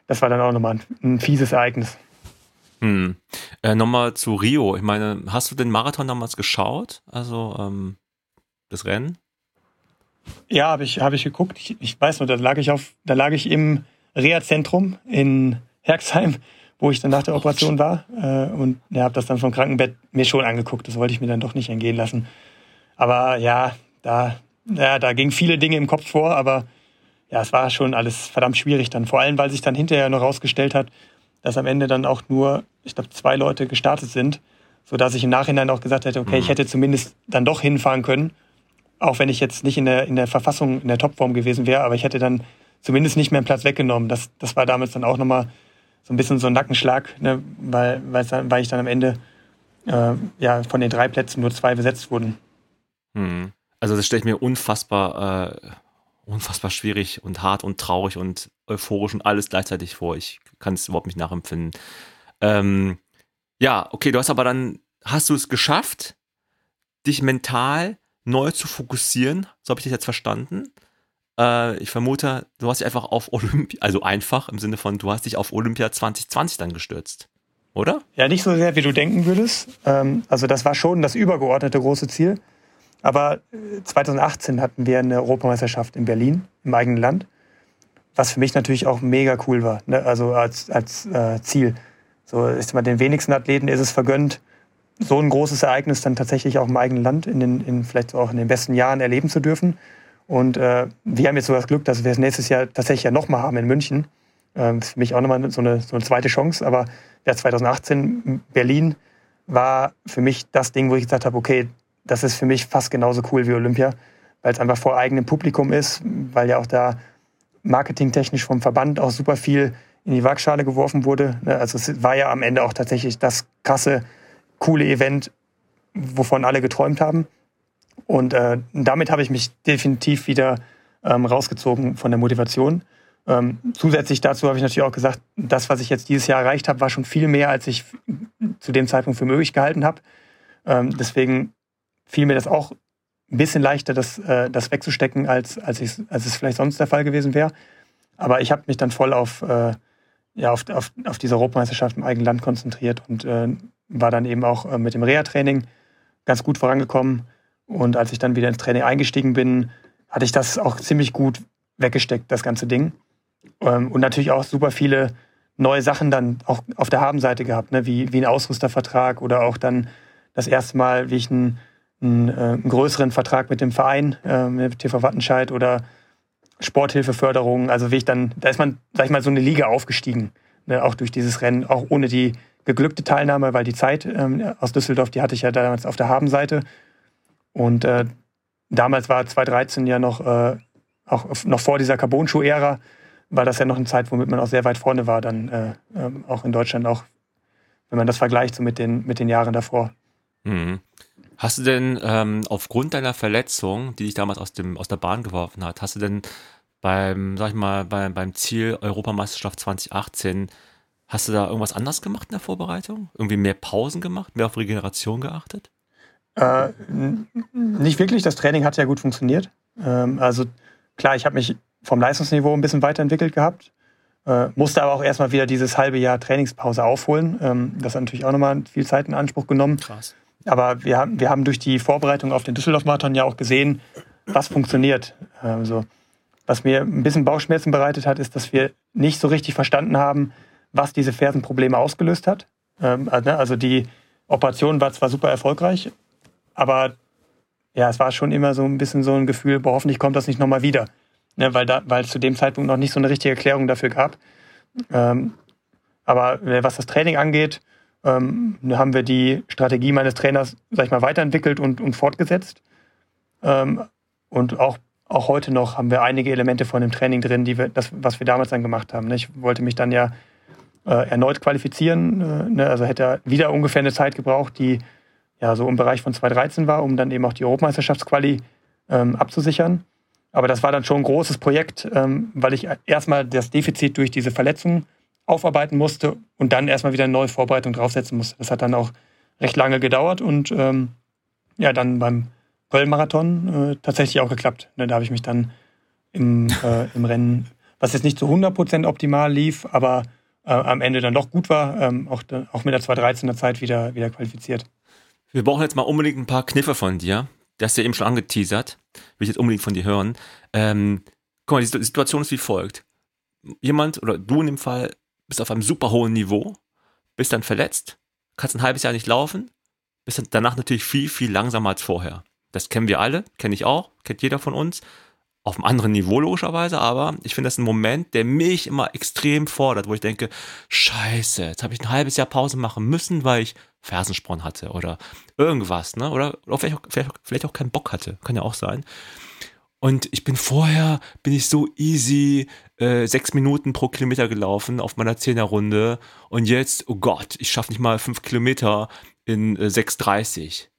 dann auch nochmal ein fieses Ereignis. Nochmal zu Rio. Ich meine, hast du den Marathon damals geschaut? Also das Rennen? Ja, habe ich geguckt. Ich weiß nur, da lag ich im Reha-Zentrum in Herxheim, wo ich dann nach der Operation war, und habe das dann vom Krankenbett mir schon angeguckt. Das wollte ich mir dann doch nicht entgehen lassen. Aber da gingen viele Dinge im Kopf vor, aber ja, es war schon alles verdammt schwierig dann. Vor allem, weil sich dann hinterher noch rausgestellt hat, dass am Ende dann auch nur, ich glaube, 2 Leute gestartet sind, sodass ich im Nachhinein auch gesagt hätte, okay, ich hätte zumindest dann doch hinfahren können, auch wenn ich jetzt nicht in der Verfassung, in der Topform gewesen wäre, aber ich hätte dann zumindest nicht mehr einen Platz weggenommen. Das war damals dann auch nochmal so ein bisschen so ein Nackenschlag, ne, weil ich dann am Ende von den 3 Plätzen nur 2 besetzt wurden. Also das stelle ich mir unfassbar schwierig und hart und traurig und euphorisch und alles gleichzeitig vor. Ich kann es überhaupt nicht nachempfinden. Du hast du es geschafft, dich mental neu zu fokussieren? So habe ich das jetzt verstanden. Ich vermute, du hast dich einfach auf Olympia, also einfach im Sinne von, du hast dich auf Olympia 2020 dann gestürzt, oder? Ja, nicht so sehr, wie du denken würdest. Also das war schon das übergeordnete große Ziel. Aber 2018 hatten wir eine Europameisterschaft in Berlin, im eigenen Land, was für mich natürlich auch mega cool war, ne? Also als Ziel. So, ist mal den wenigsten Athleten ist es vergönnt, so ein großes Ereignis dann tatsächlich auch im eigenen Land, vielleicht auch in den besten Jahren erleben zu dürfen. Und wir haben jetzt so das Glück, dass wir es nächstes Jahr tatsächlich ja nochmal haben in München. Ist für mich auch nochmal so eine zweite Chance. Aber ja, 2018 Berlin war für mich das Ding, wo ich gesagt habe, okay, das ist für mich fast genauso cool wie Olympia, weil es einfach vor eigenem Publikum ist, weil ja auch da marketingtechnisch vom Verband auch super viel in die Waagschale geworfen wurde. Also es war ja am Ende auch tatsächlich das krasse, coole Event, wovon alle geträumt haben. Und damit habe ich mich definitiv wieder rausgezogen von der Motivation. Zusätzlich dazu habe ich natürlich auch gesagt, das, was ich jetzt dieses Jahr erreicht habe, war schon viel mehr, als ich zu dem Zeitpunkt für möglich gehalten habe. Deswegen fiel mir das auch ein bisschen leichter, das wegzustecken, als es vielleicht sonst der Fall gewesen wäre. Aber ich habe mich dann voll auf diese Europameisterschaft im eigenen Land konzentriert und war dann eben auch mit dem Reha-Training ganz gut vorangekommen. Und als ich dann wieder ins Training eingestiegen bin, hatte ich das auch ziemlich gut weggesteckt, das ganze Ding. Und natürlich auch super viele neue Sachen dann auch auf der Habenseite gehabt, ne? Wie ein Ausrüstervertrag oder auch dann das erste Mal, wie ich einen größeren Vertrag mit dem Verein, mit TV Wattenscheid oder Sporthilfeförderung, also da ist man, sag ich mal, so eine Liga aufgestiegen, ne, auch durch dieses Rennen, auch ohne die geglückte Teilnahme, weil die Zeit aus Düsseldorf, die hatte ich ja damals auf der Habenseite. Und damals war 2013 ja noch, auch noch vor dieser Carbon-Schuh-Ära, war das ja noch eine Zeit, womit man auch sehr weit vorne war, dann auch in Deutschland, auch wenn man das vergleicht so mit den Jahren davor. Mhm. Hast du denn aufgrund deiner Verletzung, die dich damals aus der Bahn geworfen hat, hast du denn beim Ziel Europameisterschaft 2018, hast du da irgendwas anders gemacht in der Vorbereitung? Irgendwie mehr Pausen gemacht, mehr auf Regeneration geachtet? Nicht wirklich. Das Training hat ja gut funktioniert. Also klar, ich habe mich vom Leistungsniveau ein bisschen weiterentwickelt gehabt, musste aber auch erstmal wieder dieses halbe Jahr Trainingspause aufholen. Das hat natürlich auch nochmal viel Zeit in Anspruch genommen. Krass. Aber wir haben durch die Vorbereitung auf den Düsseldorf-Marathon ja auch gesehen, was funktioniert. Also, was mir ein bisschen Bauchschmerzen bereitet hat, ist, dass wir nicht so richtig verstanden haben, was diese Fersenprobleme ausgelöst hat. Also die Operation war zwar super erfolgreich, aber ja, es war schon immer so ein bisschen so ein Gefühl, boah, hoffentlich kommt das nicht nochmal wieder. Ne, weil es zu dem Zeitpunkt noch nicht so eine richtige Erklärung dafür gab. Aber was das Training angeht, haben wir die Strategie meines Trainers, sag ich mal, weiterentwickelt und fortgesetzt. Und auch heute noch haben wir einige Elemente von dem Training drin, was wir damals dann gemacht haben. Ich wollte mich dann ja erneut qualifizieren, also hätte er wieder ungefähr eine Zeit gebraucht, die ja so im Bereich von 2:13 war, um dann eben auch die Europameisterschaftsquali abzusichern. Aber das war dann schon ein großes Projekt, weil ich erstmal das Defizit durch diese Verletzung aufarbeiten musste und dann erstmal wieder eine neue Vorbereitung draufsetzen musste. Das hat dann auch recht lange gedauert und dann beim Köln-Marathon tatsächlich auch geklappt. Ne, da habe ich mich dann im Rennen, was jetzt nicht zu 100% optimal lief, aber am Ende dann doch gut war, auch mit der 2:13er Zeit wieder qualifiziert. Wir brauchen jetzt mal unbedingt ein paar Kniffe von dir. Das hast du ja eben schon angeteasert. Will ich jetzt unbedingt von dir hören. Guck mal, die Situation ist wie folgt. Jemand, oder du in dem Fall, bist auf einem super hohen Niveau, bist dann verletzt, kannst ein halbes Jahr nicht laufen, bist dann danach natürlich viel, viel langsamer als vorher. Das kennen wir alle, kenne ich auch, kennt jeder von uns. Auf einem anderen Niveau logischerweise, aber ich finde das ein Moment, der mich immer extrem fordert, wo ich denke, scheiße, jetzt habe ich ein halbes Jahr Pause machen müssen, weil ich Fersensporn hatte oder irgendwas, ne? Oder vielleicht auch keinen Bock hatte, kann ja auch sein. Und ich bin ich so easy 6 Minuten pro Kilometer gelaufen auf meiner 10er-Runde und jetzt, oh Gott, ich schaffe nicht mal 5 Kilometer in 6:30.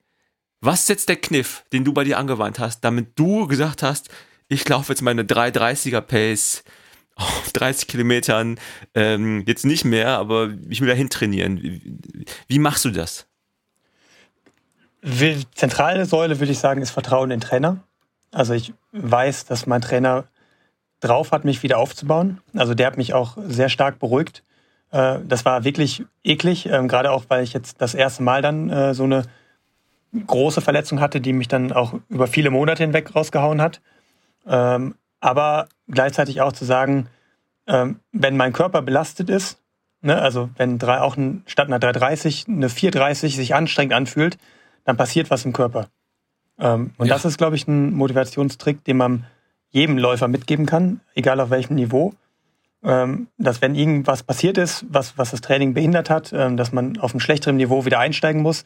Was ist jetzt der Kniff, den du bei dir angewandt hast, damit du gesagt hast, ich laufe jetzt meine 3:30er-Pace auf 30 Kilometern, jetzt nicht mehr, aber ich will dahin trainieren. Wie machst du das? Zentrale Säule, würde ich sagen, ist Vertrauen in den Trainer. Also ich weiß, dass mein Trainer drauf hat, mich wieder aufzubauen. Also der hat mich auch sehr stark beruhigt. Das war wirklich eklig, gerade auch, weil ich jetzt das erste Mal dann so eine große Verletzung hatte, die mich dann auch über viele Monate hinweg rausgehauen hat. Aber gleichzeitig auch zu sagen, wenn mein Körper belastet ist, ne, also wenn statt einer 3:30 eine 4:30 sich anstrengend anfühlt, dann passiert was im Körper. Das ist, glaube ich, ein Motivationstrick, den man jedem Läufer mitgeben kann, egal auf welchem Niveau. Dass wenn irgendwas passiert ist, was das Training behindert hat, dass man auf einem schlechteren Niveau wieder einsteigen muss,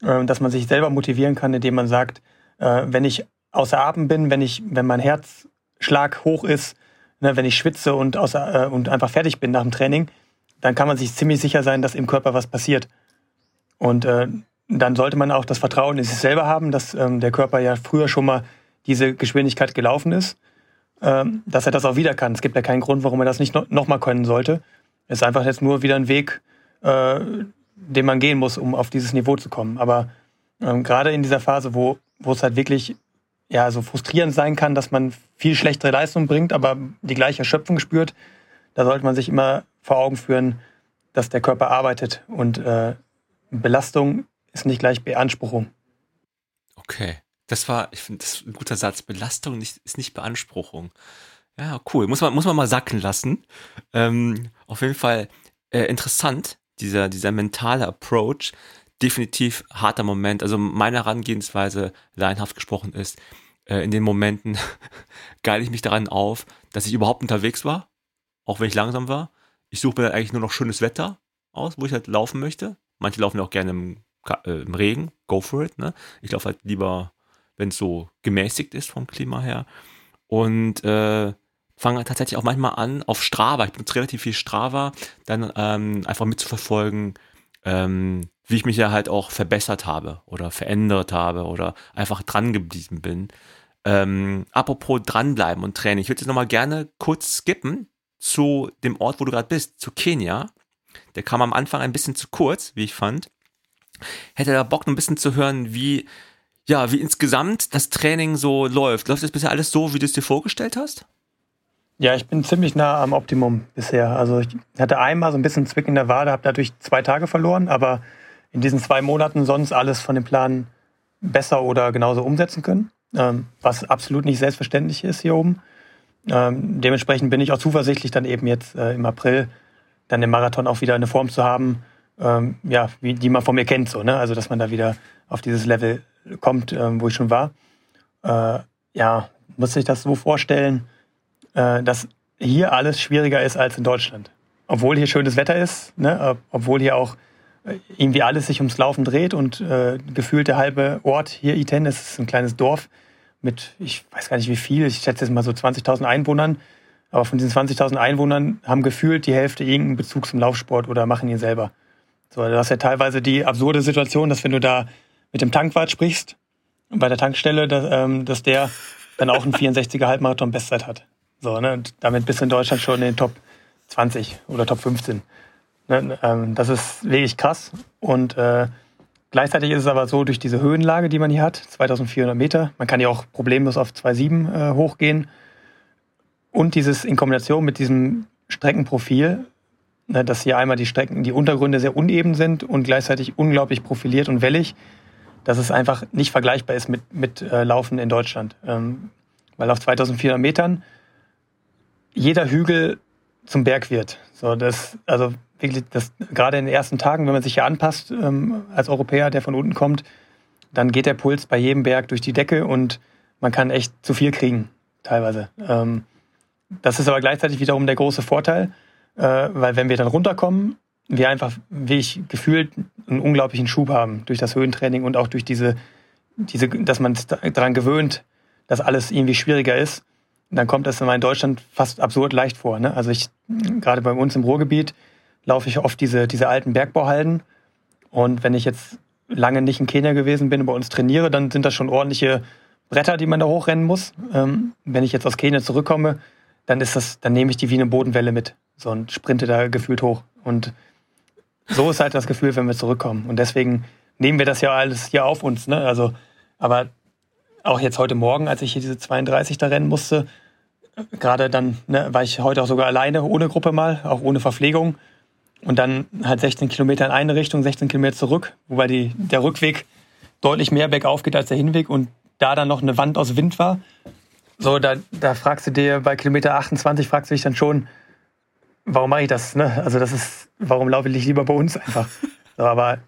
dass man sich selber motivieren kann, indem man sagt, wenn ich außer Atem bin, wenn mein Herzschlag hoch ist, ne, wenn ich schwitze und einfach fertig bin nach dem Training, dann kann man sich ziemlich sicher sein, dass im Körper was passiert. Und dann sollte man auch das Vertrauen in sich selber haben, dass der Körper ja früher schon mal diese Geschwindigkeit gelaufen ist, dass er das auch wieder kann. Es gibt ja keinen Grund, warum er das nicht nochmal können sollte. Es ist einfach jetzt nur wieder ein Weg, den man gehen muss, um auf dieses Niveau zu kommen. Aber gerade in dieser Phase, wo es halt wirklich ja so frustrierend sein kann, dass man viel schlechtere Leistung bringt, aber die gleiche Erschöpfung spürt, da sollte man sich immer vor Augen führen, dass der Körper arbeitet und Belastung ist nicht gleich Beanspruchung. Okay, ich finde das ein guter Satz. Belastung ist nicht Beanspruchung. Ja, cool. Muss man mal sacken lassen. Auf jeden Fall interessant, dieser mentale Approach. Definitiv harter Moment. Also meine Herangehensweise, laienhaft gesprochen, ist, in den Momenten geile ich mich daran auf, dass ich überhaupt unterwegs war, auch wenn ich langsam war. Ich suche mir dann eigentlich nur noch schönes Wetter aus, wo ich halt laufen möchte. Manche laufen ja auch gerne im Regen, go for it, ne? Ich laufe halt lieber, wenn es so gemäßigt ist vom Klima her. Und fange tatsächlich auch manchmal an, auf Strava, ich benutze relativ viel Strava, dann einfach mitzuverfolgen, wie ich mich ja halt auch verbessert habe oder verändert habe oder einfach dran geblieben bin. Apropos dranbleiben und Training, ich würde jetzt nochmal gerne kurz skippen zu dem Ort, wo du gerade bist, zu Kenia. Der kam am Anfang ein bisschen zu kurz, wie ich fand. Hätte da Bock, noch ein bisschen zu hören, wie insgesamt das Training so läuft. Läuft das bisher alles so, wie du es dir vorgestellt hast? Ja, ich bin ziemlich nah am Optimum bisher. Also ich hatte einmal so ein bisschen Zwick in der Wade, habe dadurch 2 Tage verloren, aber in diesen 2 Monaten sonst alles von dem Plan besser oder genauso umsetzen können, was absolut nicht selbstverständlich ist hier oben. Dementsprechend bin ich auch zuversichtlich, dann eben jetzt im April dann den Marathon auch wieder eine Form zu haben, wie die man von mir kennt, so, ne? Also dass man da wieder auf dieses Level kommt, wo ich schon war. Muss sich das so vorstellen, dass hier alles schwieriger ist als in Deutschland. Obwohl hier schönes Wetter ist, ne? Obwohl hier auch irgendwie alles sich ums Laufen dreht und gefühlt der halbe Ort hier, Iten, das ist ein kleines Dorf mit, ich weiß gar nicht wie viel, ich schätze jetzt mal so 20.000 Einwohnern, aber von diesen 20.000 Einwohnern haben gefühlt die Hälfte irgendeinen Bezug zum Laufsport oder machen ihn selber. So, du hast ja teilweise die absurde Situation, dass wenn du da mit dem Tankwart sprichst, bei der Tankstelle, dass der dann auch einen 64er Halbmarathon Bestzeit hat. So, ne? Und damit bist du in Deutschland schon in den Top 20 oder Top 15. Ne? Das ist wirklich krass. Und gleichzeitig ist es aber so, durch diese Höhenlage, die man hier hat, 2.400 Meter, man kann ja auch problemlos auf 2,7 hochgehen. Und dieses in Kombination mit diesem Streckenprofil, ne, dass hier einmal die Strecken, die Untergründe sehr uneben sind und gleichzeitig unglaublich profiliert und wellig, dass es einfach nicht vergleichbar ist mit Laufen in Deutschland. Weil auf 2.400 Metern jeder Hügel zum Berg wird. So, das gerade in den ersten Tagen, wenn man sich hier anpasst, als Europäer, der von unten kommt, dann geht der Puls bei jedem Berg durch die Decke und man kann echt zu viel kriegen, teilweise. Das ist aber gleichzeitig wiederum der große Vorteil, weil wenn wir dann runterkommen, wir einfach, wie ich gefühlt, einen unglaublichen Schub haben durch das Höhentraining und auch durch diese dass man es daran gewöhnt, dass alles irgendwie schwieriger ist. Und dann kommt das in Deutschland fast absurd leicht vor. Ne? Also gerade bei uns im Ruhrgebiet laufe ich oft diese alten Bergbauhalden. Und wenn ich jetzt lange nicht in Kenia gewesen bin und bei uns trainiere, dann sind das schon ordentliche Bretter, die man da hochrennen muss. Wenn ich jetzt aus Kenia zurückkomme, dann nehme ich die wie eine Bodenwelle mit. So, und sprinte da gefühlt hoch. Und so ist halt das Gefühl, wenn wir zurückkommen. Und deswegen nehmen wir das ja alles hier auf uns. Ne? Also, aber auch jetzt heute Morgen, als ich hier diese 32 da rennen musste, gerade dann, ne, war ich heute auch sogar alleine, ohne Gruppe mal, auch ohne Verpflegung. Und dann halt 16 Kilometer in eine Richtung, 16 Kilometer zurück, wobei der Rückweg deutlich mehr bergauf geht als der Hinweg und da dann noch eine Wand aus Wind war. So, da fragst du dir bei Kilometer 28, fragst du dich dann schon, warum mache ich das? Ne? Also warum laufe ich lieber bei uns einfach? So, aber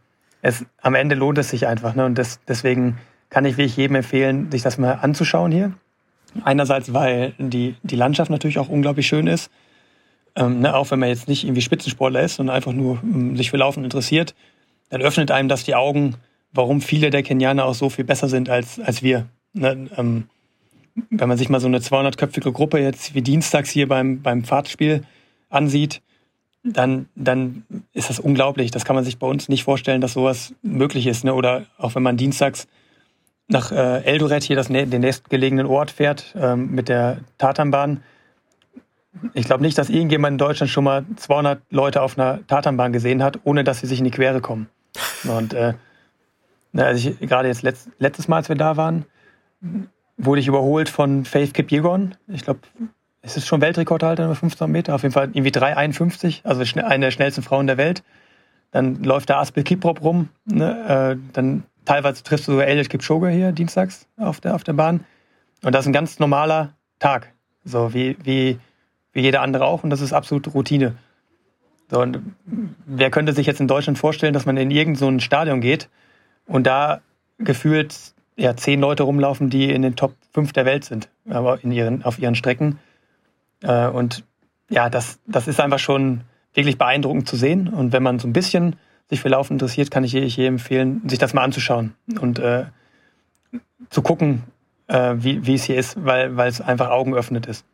am Ende lohnt es sich einfach. Ne? Und deswegen kann ich wirklich jedem empfehlen, sich das mal anzuschauen hier. Einerseits, weil die Landschaft natürlich auch unglaublich schön ist. Auch wenn man jetzt nicht irgendwie Spitzensportler ist, sondern einfach nur sich für Laufen interessiert, dann öffnet einem das die Augen, warum viele der Kenianer auch so viel besser sind als wir. Ne? Wenn man sich mal so eine 200-köpfige Gruppe jetzt wie dienstags hier beim Fahrtspiel ansieht, dann ist das unglaublich. Das kann man sich bei uns nicht vorstellen, dass sowas möglich ist. Ne? Oder auch wenn man dienstags nach Eldoret, hier den nächstgelegenen Ort, fährt mit der Tartanbahn. Ich glaube nicht, dass irgendjemand in Deutschland schon mal 200 Leute auf einer Tartanbahn gesehen hat, ohne dass sie sich in die Quere kommen. Und gerade jetzt letztes Mal, als wir da waren, wurde ich überholt von Faith Kip Yegon. Ich glaube, es ist schon Weltrekordhalter über 500 Meter, auf jeden Fall irgendwie 3,51, also eine der schnellsten Frauen der Welt. Dann läuft da Asbel Kiprop rum, ne? Dann teilweise triffst du sogar Eliud Kipchoge hier dienstags auf der Bahn. Und das ist ein ganz normaler Tag, so wie jeder andere auch, und das ist absolute Routine. So, und wer könnte sich jetzt in Deutschland vorstellen, dass man in irgend so ein Stadion geht und da gefühlt 10 Leute rumlaufen, die in den Top 5 der Welt sind, aber auf ihren Strecken. Und ja, das ist einfach schon wirklich beeindruckend zu sehen. Und wenn man so ein bisschen sich für Laufen interessiert, kann ich jedem empfehlen, sich das mal anzuschauen und zu gucken, wie es hier ist, weil es einfach Augen öffnet ist.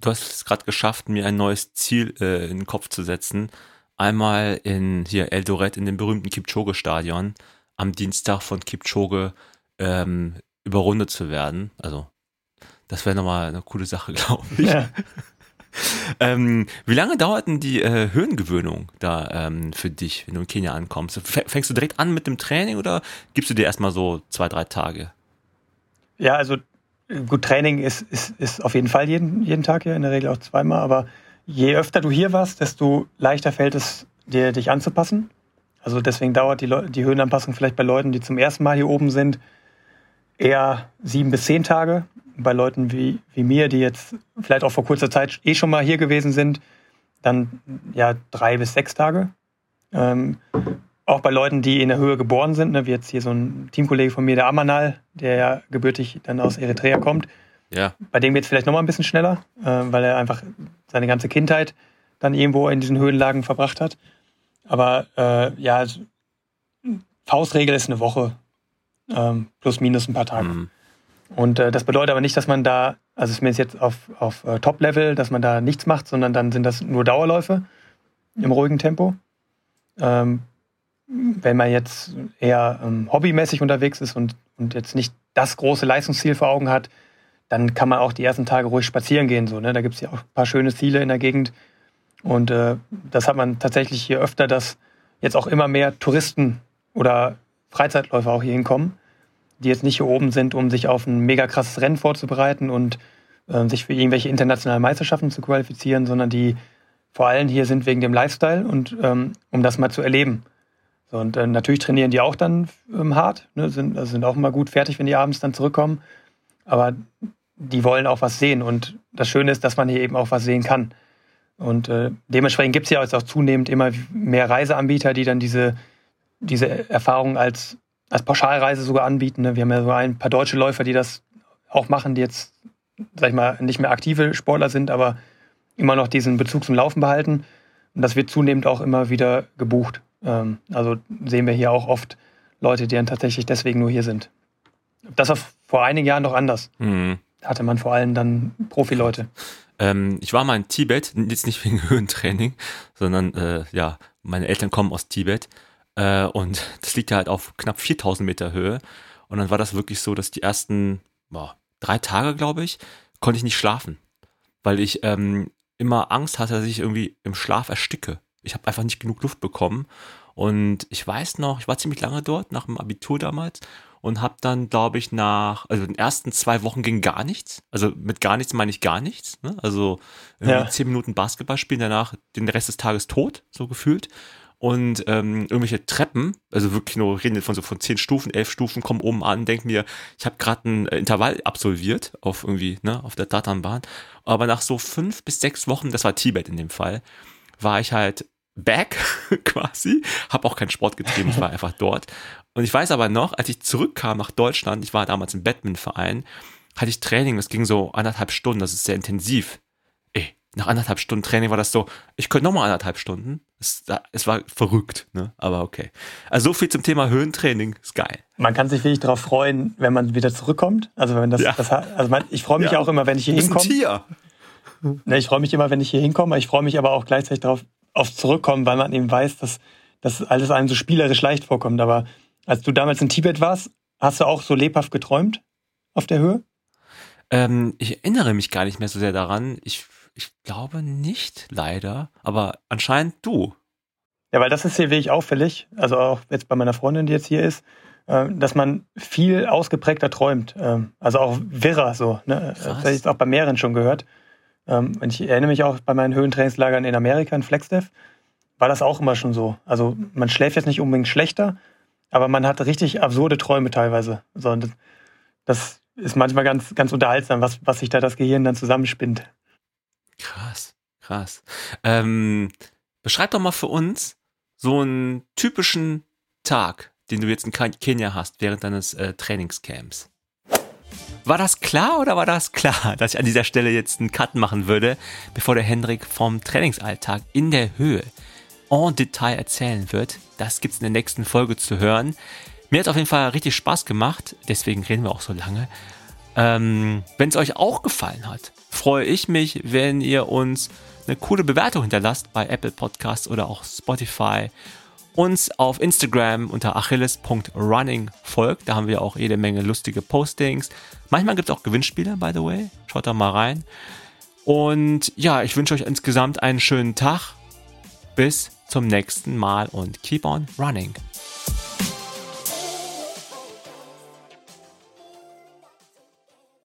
Du hast es gerade geschafft, mir ein neues Ziel in den Kopf zu setzen. Einmal hier Eldoret in dem berühmten Kipchoge-Stadion am Dienstag von Kipchoge überrundet zu werden. Also das wäre nochmal eine coole Sache, glaube ich. Ja. Wie lange dauert denn die Höhengewöhnung da für dich, wenn du in Kenia ankommst? Fängst du direkt an mit dem Training oder gibst du dir erstmal so 2-3 Tage? Ja, also gut, Training ist auf jeden Fall jeden Tag hier, in der Regel auch zweimal. Aber je öfter du hier warst, desto leichter fällt es dir, dich anzupassen. Also deswegen dauert die Höhenanpassung vielleicht bei Leuten, die zum ersten Mal hier oben sind, eher 7 bis 10 Tage. Bei Leuten wie mir, die jetzt vielleicht auch vor kurzer Zeit schon mal hier gewesen sind, dann ja 3 bis 6 Tage. Auch bei Leuten, die in der Höhe geboren sind, ne, wie jetzt hier so ein Teamkollege von mir, der Amanal, der ja gebürtig dann aus Eritrea kommt. Ja. Bei dem geht es vielleicht nochmal ein bisschen schneller, weil er einfach seine ganze Kindheit dann irgendwo in diesen Höhenlagen verbracht hat. Aber ja, Faustregel ist eine Woche, plus minus ein paar Tage. Mhm. Und das bedeutet aber nicht, dass man da, also zumindest jetzt auf Top-Level, dass man da nichts macht, sondern dann sind das nur Dauerläufe im ruhigen Tempo. Wenn man jetzt eher hobbymäßig unterwegs ist und jetzt nicht das große Leistungsziel vor Augen hat, dann kann man auch die ersten Tage ruhig spazieren gehen. So, ne? Da gibt es ja auch ein paar schöne Ziele in der Gegend. Und das hat man tatsächlich hier öfter, dass jetzt auch immer mehr Touristen oder Freizeitläufer auch hier hinkommen, die jetzt nicht hier oben sind, um sich auf ein mega krasses Rennen vorzubereiten und sich für irgendwelche internationalen Meisterschaften zu qualifizieren, sondern die vor allem hier sind wegen dem Lifestyle und um das mal zu erleben. So, und natürlich trainieren die auch dann hart, ne, sind auch immer gut fertig, wenn die abends dann zurückkommen. Aber die wollen auch was sehen. Und das Schöne ist, dass man hier eben auch was sehen kann. Und dementsprechend gibt es ja jetzt auch zunehmend immer mehr Reiseanbieter, die dann diese Erfahrung als Pauschalreise sogar anbieten. Ne? Wir haben ja so ein paar deutsche Läufer, die das auch machen, die jetzt, sag ich mal, nicht mehr aktive Sportler sind, aber immer noch diesen Bezug zum Laufen behalten. Und das wird zunehmend auch immer wieder gebucht. Also sehen wir hier auch oft Leute, die dann tatsächlich deswegen nur hier sind. Das war vor einigen Jahren noch anders. Mhm. Da hatte man vor allem dann Profileute. Ich war mal in Tibet, jetzt nicht wegen Höhentraining, sondern ja, meine Eltern kommen aus Tibet und das liegt ja halt auf knapp 4000 Meter Höhe. Und dann war das wirklich so, dass die ersten 3 Tage, glaube ich, konnte ich nicht schlafen, weil ich immer Angst hatte, dass ich irgendwie im Schlaf ersticke. Ich habe einfach nicht genug Luft bekommen und ich weiß noch, ich war ziemlich lange dort, nach dem Abitur damals und habe dann, glaube ich, den ersten 2 Wochen ging gar nichts, also mit gar nichts meine ich gar nichts, ne? Also 10 Minuten Basketball spielen, danach den Rest des Tages tot, so gefühlt und irgendwelche Treppen, also wirklich nur, reden von 10 Stufen, 11 Stufen, kommen oben an, denk mir, ich habe gerade ein Intervall absolviert auf irgendwie, ne, auf der Tartanbahn, aber nach so 5 bis 6 Wochen, das war Tibet in dem Fall, war ich halt back quasi, habe auch keinen Sport getrieben, ich war einfach dort. Und ich weiß aber noch, als ich zurückkam nach Deutschland, ich war damals im Badmintonverein, hatte ich Training, das ging so 1,5 Stunden, das ist sehr intensiv. Nach 1,5 Stunden Training war das so, ich könnte nochmal 1,5 Stunden. Es war verrückt, ne? Aber okay. Also so viel zum Thema Höhentraining, ist geil. Man kann sich wirklich darauf freuen, wenn man wieder zurückkommt. Also wenn ich freue mich auch immer, wenn ich hier hinkomme. Du bist ein Tier. Ich freue mich immer, wenn ich hier hinkomme. Ich freue mich aber auch gleichzeitig darauf, aufs Zurückkommen, weil man eben weiß, dass alles einem so spielerisch leicht vorkommt. Aber als du damals in Tibet warst, hast du auch so lebhaft geträumt auf der Höhe? Ich erinnere mich gar nicht mehr so sehr daran. Ich glaube nicht, leider. Aber anscheinend du. Ja, weil das ist hier wirklich auffällig. Also auch jetzt bei meiner Freundin, die jetzt hier ist, dass man viel ausgeprägter träumt. Also auch wirrer so. Ne? Das habe ich jetzt auch bei mehreren schon gehört. Und ich erinnere mich auch bei meinen Höhentrainingslagern in Amerika, in FlexDev, war das auch immer schon so. Also man schläft jetzt nicht unbedingt schlechter, aber man hat richtig absurde Träume teilweise. So, und das ist manchmal ganz, ganz unterhaltsam, was sich da das Gehirn dann zusammenspinnt. Krass. Beschreib doch mal für uns so einen typischen Tag, den du jetzt in Kenia hast, während deines Trainingscamps. War das klar oder war das klar, dass ich an dieser Stelle jetzt einen Cut machen würde, bevor der Hendrik vom Trainingsalltag in der Höhe en Detail erzählen wird? Das gibt's in der nächsten Folge zu hören. Mir hat auf jeden Fall richtig Spaß gemacht, deswegen reden wir auch so lange. Wenn es euch auch gefallen hat, freue ich mich, wenn ihr uns eine coole Bewertung hinterlasst bei Apple Podcasts oder auch Spotify. Uns auf Instagram unter achilles.running folgt. Da haben wir auch jede Menge lustige Postings. Manchmal gibt es auch Gewinnspiele, by the way. Schaut da mal rein. Und ja, ich wünsche euch insgesamt einen schönen Tag. Bis zum nächsten Mal und keep on running.